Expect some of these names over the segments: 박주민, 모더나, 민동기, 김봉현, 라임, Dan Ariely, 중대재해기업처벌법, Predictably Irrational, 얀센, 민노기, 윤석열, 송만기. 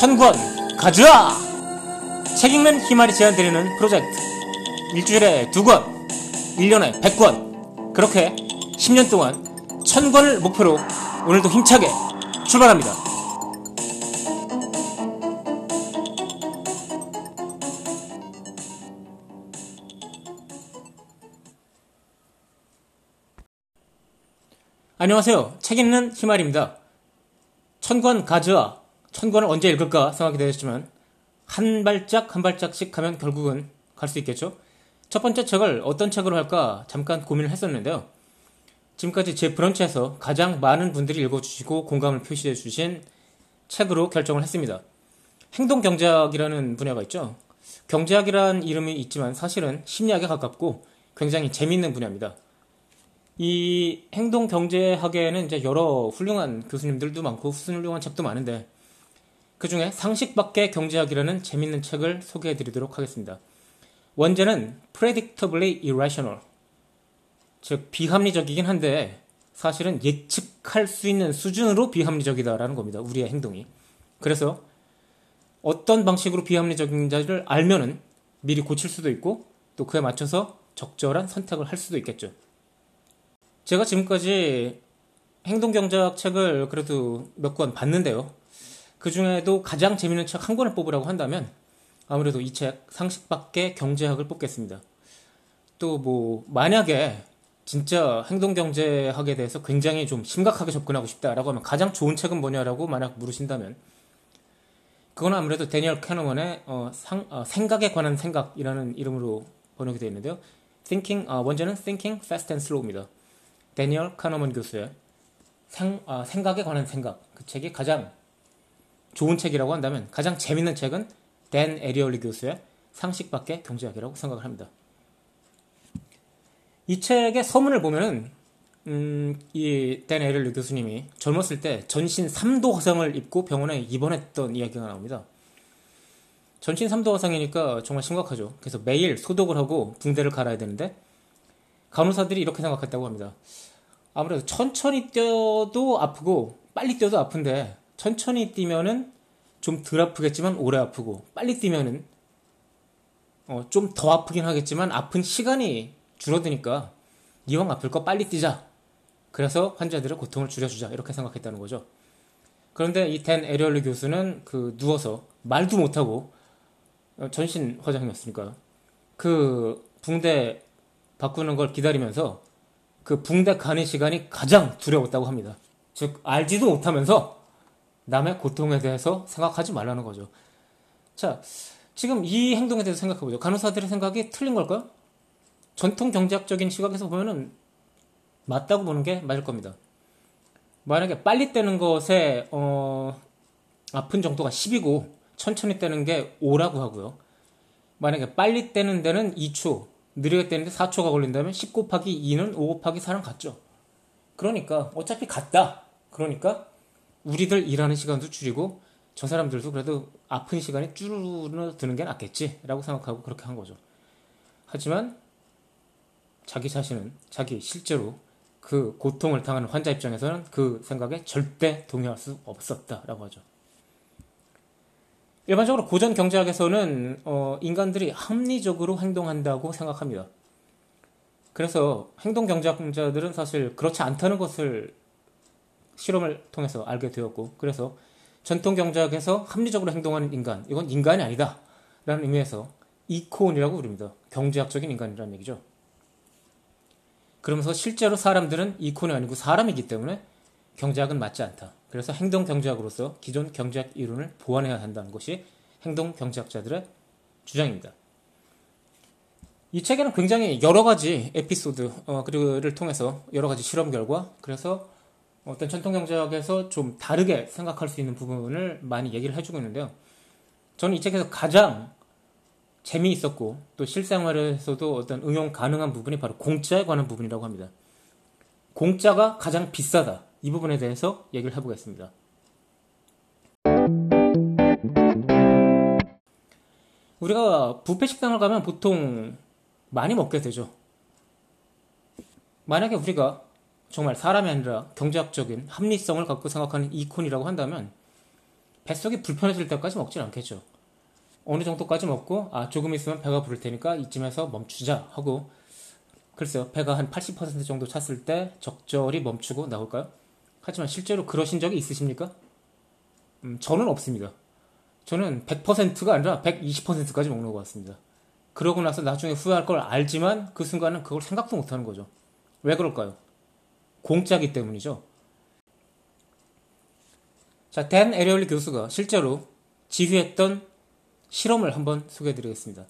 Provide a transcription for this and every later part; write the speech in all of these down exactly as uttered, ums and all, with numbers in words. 천 권 가져와! 책 읽는 희말이 제안드리는 프로젝트. 일주일에 두 권, 일 년에 백 권, 그렇게 십 년 동안 천 권을 목표로 오늘도 힘차게 출발합니다. 안녕하세요. 책 읽는 희말입니다. 천 권 가져와. 천 권을 언제 읽을까 생각이 되셨지만 한 발짝 한 발짝씩 가면 결국은 갈 수 있겠죠. 첫 번째 책을 어떤 책으로 할까 잠깐 고민을 했었는데요. 지금까지 제 브런치에서 가장 많은 분들이 읽어주시고 공감을 표시해주신 책으로 결정을 했습니다. 행동경제학이라는 분야가 있죠. 경제학이라는 이름이 있지만 사실은 심리학에 가깝고 굉장히 재미있는 분야입니다. 이 행동경제학에는 이제 여러 훌륭한 교수님들도 많고 훌륭한 책도 많은데 그 중에 상식 밖의 경제학이라는 재미있는 책을 소개해드리도록 하겠습니다. 원제는 Predictably Irrational, 즉 비합리적이긴 한데 사실은 예측할 수 있는 수준으로 비합리적이다라는 겁니다. 우리의 행동이. 그래서 어떤 방식으로 비합리적인지를 알면은 미리 고칠 수도 있고 또 그에 맞춰서 적절한 선택을 할 수도 있겠죠. 제가 지금까지 행동경제학 책을 그래도 몇 권 봤는데요. 그 중에도 가장 재밌는 책 한 권을 뽑으라고 한다면 아무래도 이 책 상식 밖의 경제학을 뽑겠습니다. 또 뭐 만약에 진짜 행동경제학에 대해서 굉장히 좀 심각하게 접근하고 싶다라고 하면 가장 좋은 책은 뭐냐라고 만약 물으신다면 그건 아무래도 데니얼 캐너먼의 어, 상, 어, 생각에 관한 생각이라는 이름으로 번역이 되어 있는데요. Thinking, 어, 원제는 Thinking Fast and Slow입니다. 데니얼 캐너먼 교수의 생, 어, 생각에 관한 생각, 그 책이 가장 좋은 책이라고 한다면 가장 재밌는 책은 댄 애리얼리 교수의 상식 밖의 경제학이라고 생각을 합니다. 이 책의 서문을 보면은 음, 이 댄 애리얼리 교수님이 젊었을 때 전신 삼도 화상을 입고 병원에 입원했던 이야기가 나옵니다. 전신 삼도 화상이니까 정말 심각하죠. 그래서 매일 소독을 하고 붕대를 갈아야 되는데 간호사들이 이렇게 생각했다고 합니다. 아무래도 천천히 뛰어도 아프고 빨리 뛰어도 아픈데 천천히 뛰면은 좀 덜 아프겠지만 오래 아프고 빨리 뛰면은 어, 좀 더 아프긴 하겠지만 아픈 시간이 줄어드니까 이왕 아플 거 빨리 뛰자. 그래서 환자들의 고통을 줄여주자 이렇게 생각했다는 거죠. 그런데 이 댄 애리얼리 교수는 그 누워서 말도 못하고 어, 전신 화장이었으니까요. 그 붕대 바꾸는 걸 기다리면서 그 붕대 가는 시간이 가장 두려웠다고 합니다. 즉 알지도 못하면서 남의 고통에 대해서 생각하지 말라는 거죠. 자, 지금 이 행동에 대해서 생각해보죠. 간호사들의 생각이 틀린 걸까요? 전통 경제학적인 시각에서 보면은 맞다고 보는 게 맞을 겁니다. 만약에 빨리 떼는 것에 어, 아픈 정도가 십이고 천천히 떼는 게 오라고 하고요. 만약에 빨리 떼는 데는 이 초, 느리게 떼는데 사 초가 걸린다면 십 곱하기 이는 오 곱하기 사랑 같죠. 그러니까 어차피 같다. 그러니까 우리들 일하는 시간도 줄이고 저 사람들도 그래도 아픈 시간이 줄어드는 게 낫겠지라고 생각하고 그렇게 한 거죠. 하지만 자기 자신은 자기 실제로 그 고통을 당하는 환자 입장에서는 그 생각에 절대 동의할 수 없었다라고 하죠. 일반적으로 고전 경제학에서는 어, 인간들이 합리적으로 행동한다고 생각합니다. 그래서 행동 경제학자들은 사실 그렇지 않다는 것을 실험을 통해서 알게 되었고 그래서 전통 경제학에서 합리적으로 행동하는 인간, 이건 인간이 아니다 라는 의미에서 이콘이라고 부릅니다. 경제학적인 인간이라는 얘기죠. 그러면서 실제로 사람들은 이콘이 아니고 사람이기 때문에 경제학은 맞지 않다. 그래서 행동 경제학으로서 기존 경제학 이론을 보완해야 한다는 것이 행동 경제학자들의 주장입니다. 이 책에는 굉장히 여러 가지 에피소드 어, 그리고를 통해서 여러 가지 실험 결과 그래서 어떤 전통 경제학에서 좀 다르게 생각할 수 있는 부분을 많이 얘기를 해주고 있는데요. 저는 이 책에서 가장 재미있었고 또 실생활에서도 어떤 응용 가능한 부분이 바로 공짜에 관한 부분이라고 합니다. 공짜가 가장 비싸다. 이 부분에 대해서 얘기를 해보겠습니다. 우리가 뷔페 식당을 가면 보통 많이 먹게 되죠. 만약에 우리가 정말 사람이 아니라 경제학적인 합리성을 갖고 생각하는 이콘이라고 한다면 뱃속이 불편해질 때까지 먹진 않겠죠. 어느 정도까지 먹고 아 조금 있으면 배가 부를 테니까 이쯤에서 멈추자 하고, 글쎄요, 배가 한 팔십 퍼센트 정도 찼을 때 적절히 멈추고 나올까요? 하지만 실제로 그러신 적이 있으십니까? 음, 저는 없습니다. 저는 백 퍼센트가 아니라 백이십 퍼센트까지 먹는 것 같습니다. 그러고 나서 나중에 후회할 걸 알지만 그 순간은 그걸 생각도 못하는 거죠. 왜 그럴까요? 공짜기 때문이죠. 자, 댄 애리얼리 교수가 실제로 지휘했던 실험을 한번 소개해드리겠습니다.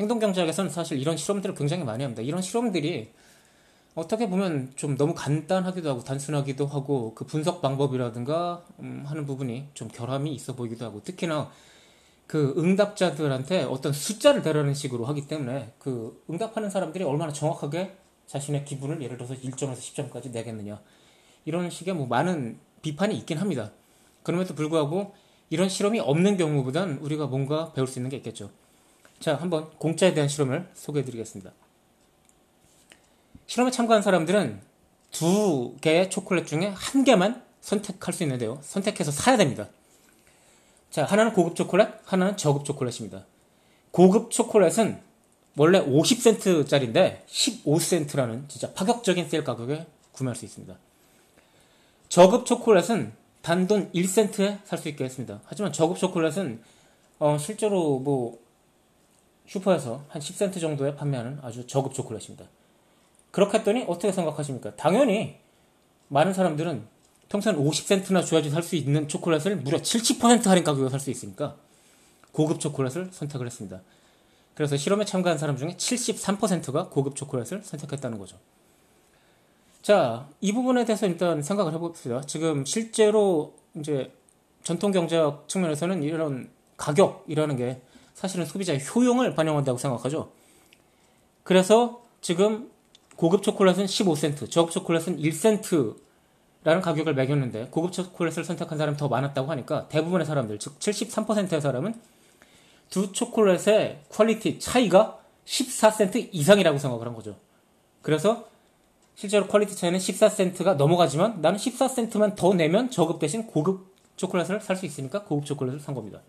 행동경제학에서는 사실 이런 실험들을 굉장히 많이 합니다. 이런 실험들이 어떻게 보면 좀 너무 간단하기도 하고 단순하기도 하고 그 분석 방법이라든가 음, 하는 부분이 좀 결함이 있어 보이기도 하고, 특히나 그 응답자들한테 어떤 숫자를 대라는 식으로 하기 때문에 그 응답하는 사람들이 얼마나 정확하게 자신의 기분을 예를 들어서 일 점에서 십 점까지 내겠느냐, 이런 식의 뭐 많은 비판이 있긴 합니다. 그럼에도 불구하고 이런 실험이 없는 경우보단 우리가 뭔가 배울 수 있는 게 있겠죠. 자, 한번 공짜에 대한 실험을 소개해드리겠습니다. 실험에 참가한 사람들은 두 개의 초콜릿 중에 한 개만 선택할 수 있는데요. 선택해서 사야 됩니다. 자, 하나는 고급 초콜릿, 하나는 저급 초콜릿입니다. 고급 초콜릿은 원래 오십 센트짜리인데 십오 센트라는 진짜 파격적인 세일 가격에 구매할 수 있습니다. 저급 초콜릿은 단돈 일 센트에 살 수 있게 했습니다. 하지만 저급 초콜릿은 어, 실제로 뭐 슈퍼에서 한 십 센트 정도에 판매하는 아주 저급 초콜릿입니다. 그렇게 했더니 어떻게 생각하십니까? 당연히 많은 사람들은 평소엔 오십 센트나 줘야지 살 수 있는 초콜릿을 무려 칠십 퍼센트 할인 가격으로 살 수 있으니까 고급 초콜릿을 선택을 했습니다. 그래서 실험에 참가한 사람 중에 칠십삼 퍼센트가 고급 초콜릿을 선택했다는 거죠. 자, 이 부분에 대해서 일단 생각을 해봅시다. 지금 실제로 이제 전통경제학 측면에서는 이런 가격이라는 게 사실은 소비자의 효용을 반영한다고 생각하죠. 그래서 지금 고급 초콜릿은 십오 센트, 저급 초콜릿은 일 센트라는 가격을 매겼는데 고급 초콜릿을 선택한 사람이 더 많았다고 하니까 대부분의 사람들, 즉 칠십삼 퍼센트의 사람은 두 초콜릿의 퀄리티 차이가 십사 센트 이상이라고 생각을 한 거죠. 그래서 실제로 퀄리티 차이는 십사 센트가 넘어가지만 나는 십사 센트만 더 내면 저급 대신 고급 초콜릿을 살 수 있으니까 고급 초콜릿을 산 겁니다.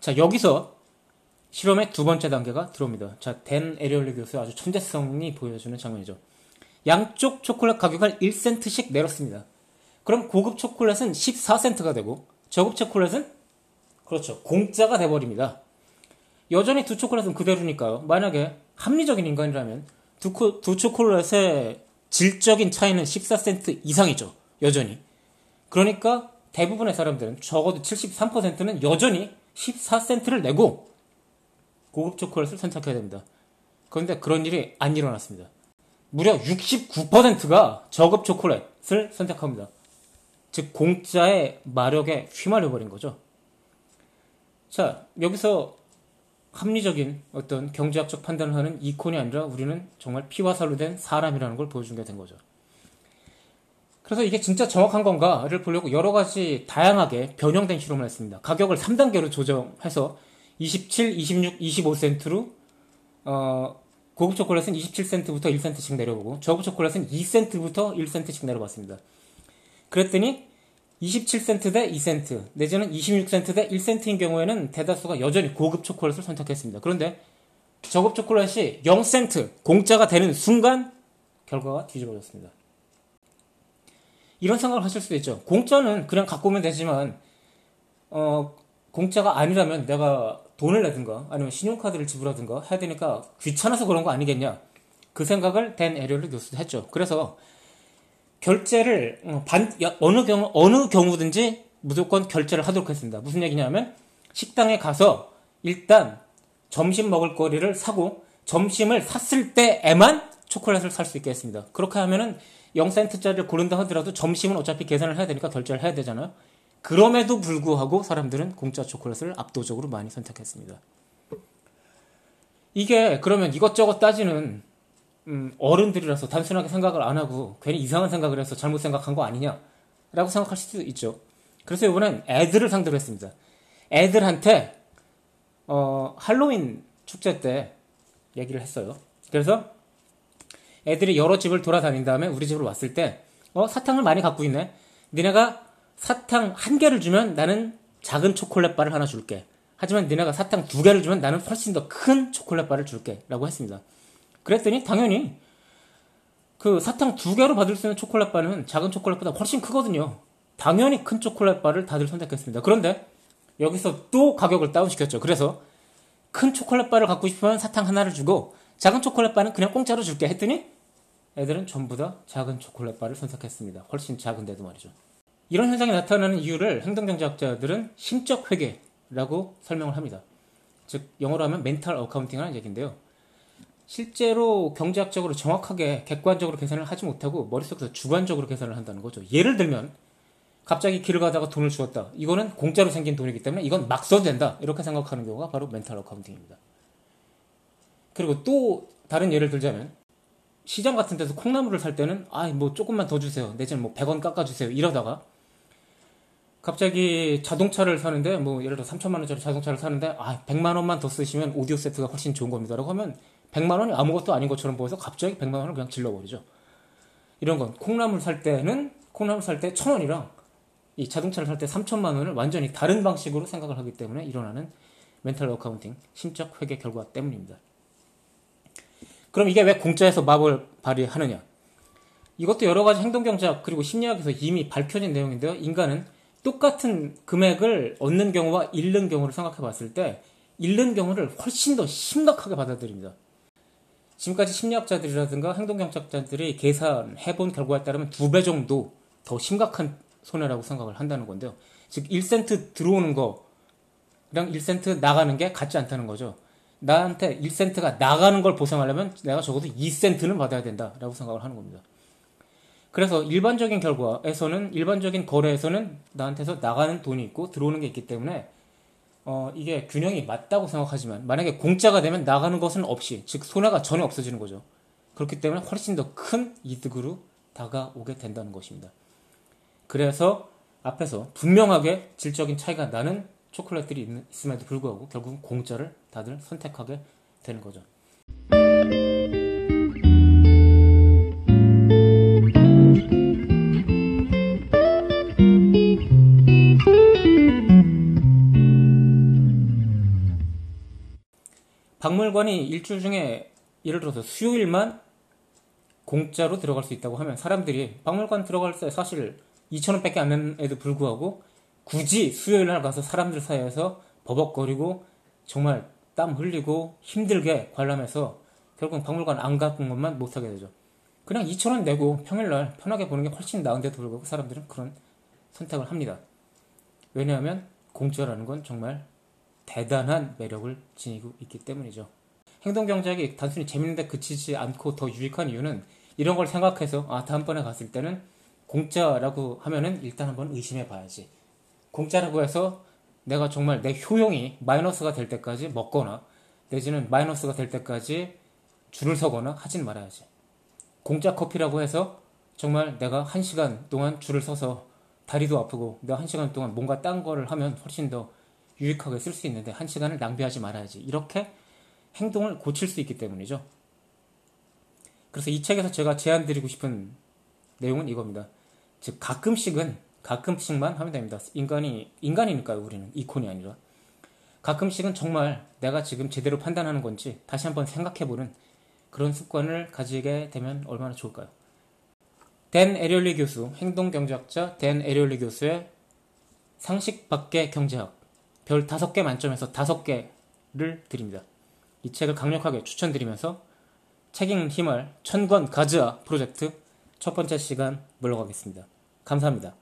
자, 여기서 실험의 두 번째 단계가 들어옵니다. 자, 댄 애리얼리 교수의 아주 천재성이 보여주는 장면이죠. 양쪽 초콜릿 가격을 일 센트씩 내렸습니다. 그럼 고급 초콜릿은 십사 센트가 되고 저급 초콜릿은 그렇죠, 공짜가 돼버립니다. 여전히 두 초콜릿은 그대로니까요. 만약에 합리적인 인간이라면 두, 코, 두 초콜릿의 질적인 차이는 십사 센트 이상이죠, 여전히. 그러니까 대부분의 사람들은, 적어도 칠십삼 퍼센트는 여전히 십사 센트를 내고 고급 초콜릿을 선택해야 됩니다. 그런데 그런 일이 안 일어났습니다. 무려 육십구 퍼센트가 저급 초콜릿을 선택합니다. 즉 공짜의 마력에 휘말려버린 거죠. 자, 여기서 합리적인 어떤 경제학적 판단을 하는 이콘이 아니라 우리는 정말 피와 살로 된 사람이라는 걸 보여준 게 된 거죠. 그래서 이게 진짜 정확한 건가를 보려고 여러 가지 다양하게 변형된 실험을 했습니다. 가격을 삼 단계로 조정해서 이십칠, 이십육, 이십오 센트로 어, 고급 초콜릿은 이십칠 센트부터 일 센트씩 내려보고 저급 초콜릿은 이 센트부터 일 센트씩 내려봤습니다. 그랬더니 이십칠 센트 대 이 센트, 내지는 이십육 센트 대 일 센트인 경우에는 대다수가 여전히 고급 초콜릿을 선택했습니다. 그런데 저급 초콜릿이 영 센트, 공짜가 되는 순간 결과가 뒤집어졌습니다. 이런 생각을 하실 수도 있죠. 공짜는 그냥 갖고 오면 되지만 어, 공짜가 아니라면 내가 돈을 내든가 아니면 신용카드를 지불하든가 해야 되니까 귀찮아서 그런 거 아니겠냐, 그 생각을 댄 애리얼리 교수도 했죠. 그래서 결제를 반, 어느 경우, 어느 경우든지 무조건 결제를 하도록 했습니다. 무슨 얘기냐면 식당에 가서 일단 점심 먹을 거리를 사고 점심을 샀을 때에만 초콜릿을 살 수 있게 했습니다. 그렇게 하면은 영 센트짜리를 고른다 하더라도 점심은 어차피 계산을 해야 되니까 결제를 해야 되잖아요. 그럼에도 불구하고 사람들은 공짜 초콜릿을 압도적으로 많이 선택했습니다. 이게 그러면 이것저것 따지는 음, 어른들이라서 단순하게 생각을 안 하고 괜히 이상한 생각을 해서 잘못 생각한 거 아니냐라고 생각할 수도 있죠. 그래서 이번엔 애들을 상대로 했습니다. 애들한테 어, 할로윈 축제 때 얘기를 했어요. 그래서 애들이 여러 집을 돌아다닌 다음에 우리 집으로 왔을 때 어, 사탕을 많이 갖고 있네. 니네가 사탕 한 개를 주면 나는 작은 초콜릿바를 하나 줄게. 하지만 니네가 사탕 두 개를 주면 나는 훨씬 더 큰 초콜릿바를 줄게. 라고 했습니다. 그랬더니 당연히 그 사탕 두 개로 받을 수 있는 초콜릿바는 작은 초콜릿보다 훨씬 크거든요. 당연히 큰 초콜릿바를 다들 선택했습니다. 그런데 여기서 또 가격을 다운시켰죠. 그래서 큰 초콜릿바를 갖고 싶으면 사탕 하나를 주고 작은 초콜릿바는 그냥 공짜로 줄게 했더니 애들은 전부 다 작은 초콜릿바를 선택했습니다. 훨씬 작은데도 말이죠. 이런 현상이 나타나는 이유를 행동경제학자들은 심적 회계라고 설명을 합니다. 즉 영어로 하면 멘탈 어카운팅이라는 얘기인데요. 실제로 경제학적으로 정확하게 객관적으로 계산을 하지 못하고 머릿속에서 주관적으로 계산을 한다는 거죠. 예를 들면 갑자기 길을 가다가 돈을 주었다. 이거는 공짜로 생긴 돈이기 때문에 이건 막 써도 된다. 이렇게 생각하는 경우가 바로 멘탈 어카운팅입니다. 그리고 또 다른 예를 들자면 시장 같은 데서 콩나물을 살 때는 아, 뭐 조금만 더 주세요. 내지는 뭐 백 원 깎아주세요. 이러다가 갑자기 자동차를 사는데 뭐 예를 들어 삼천만 원짜리 자동차를 사는데 아, 백만 원만 더 쓰시면 오디오 세트가 훨씬 좋은 겁니다. 라고 하면 백만 원이 아무것도 아닌 것처럼 보여서 갑자기 백만 원을 그냥 질러버리죠. 이런 건 콩나물 살 때는 콩나물 살 때 천 원이랑 이 자동차를 살 때 삼천만 원을 완전히 다른 방식으로 생각을 하기 때문에 일어나는 멘탈 어카운팅, 심적 회계 결과 때문입니다. 그럼 이게 왜 공짜에서 마법을 발휘하느냐? 이것도 여러 가지 행동경제학 그리고 심리학에서 이미 밝혀진 내용인데요. 인간은 똑같은 금액을 얻는 경우와 잃는 경우를 생각해 봤을 때 잃는 경우를 훨씬 더 심각하게 받아들입니다. 지금까지 심리학자들이라든가 행동경제학자들이 계산해본 결과에 따르면 두 배 정도 더 심각한 손해라고 생각을 한다는 건데요. 즉 일 센트 들어오는 거랑 일 센트 나가는 게 같지 않다는 거죠. 나한테 일 센트가 나가는 걸 보상하려면 내가 적어도 이 센트는 받아야 된다라고 생각을 하는 겁니다. 그래서 일반적인 결과에서는 일반적인 거래에서는 나한테서 나가는 돈이 있고 들어오는 게 있기 때문에 어, 이게 균형이 맞다고 생각하지만 만약에 공짜가 되면 나가는 것은 없이 즉 손해가 전혀 없어지는 거죠. 그렇기 때문에 훨씬 더 큰 이득으로 다가오게 된다는 것입니다. 그래서 앞에서 분명하게 질적인 차이가 나는 초콜릿들이 있음에도 불구하고 결국은 공짜를 다들 선택하게 되는 거죠. 박물관이 일주일 중에 예를 들어서 수요일만 공짜로 들어갈 수 있다고 하면 사람들이 박물관 들어갈 때 사실 이천 원밖에 안 낸에도 불구하고 굳이 수요일날 가서 사람들 사이에서 버벅거리고 정말 땀 흘리고 힘들게 관람해서 결국은 박물관 안 가본 것만 못하게 되죠. 그냥 이천 원 내고 평일날 편하게 보는 게 훨씬 나은데도 불구하고 사람들은 그런 선택을 합니다. 왜냐하면 공짜라는 건 정말 대단한 매력을 지니고 있기 때문이죠. 행동경제학이 단순히 재밌는데 그치지 않고 더 유익한 이유는 이런 걸 생각해서 아 다음번에 갔을 때는 공짜라고 하면은 일단 한번 의심해 봐야지. 공짜라고 해서 내가 정말 내 효용이 마이너스가 될 때까지 먹거나 내지는 마이너스가 될 때까지 줄을 서거나 하진 말아야지. 공짜 커피라고 해서 정말 내가 한 시간 동안 줄을 서서 다리도 아프고 내가 한 시간 동안 뭔가 딴 거를 하면 훨씬 더 유익하게 쓸 수 있는데 한 시간을 낭비하지 말아야지. 이렇게 행동을 고칠 수 있기 때문이죠. 그래서 이 책에서 제가 제안드리고 싶은 내용은 이겁니다. 즉 가끔씩은 가끔씩만 하면 됩니다. 인간이 인간이니까요. 우리는 이콘이 아니라 가끔씩은 정말 내가 지금 제대로 판단하는 건지 다시 한번 생각해보는 그런 습관을 가지게 되면 얼마나 좋을까요? 댄 에리얼리 교수, 행동경제학자 댄 에리얼리 교수의 상식 밖의 경제학 별 다섯 개 만점에서 다섯 개를 드립니다. 이 책을 강력하게 추천드리면서 책 읽는 힘을 천권 가즈아 프로젝트 첫 번째 시간 물러가겠습니다. 감사합니다.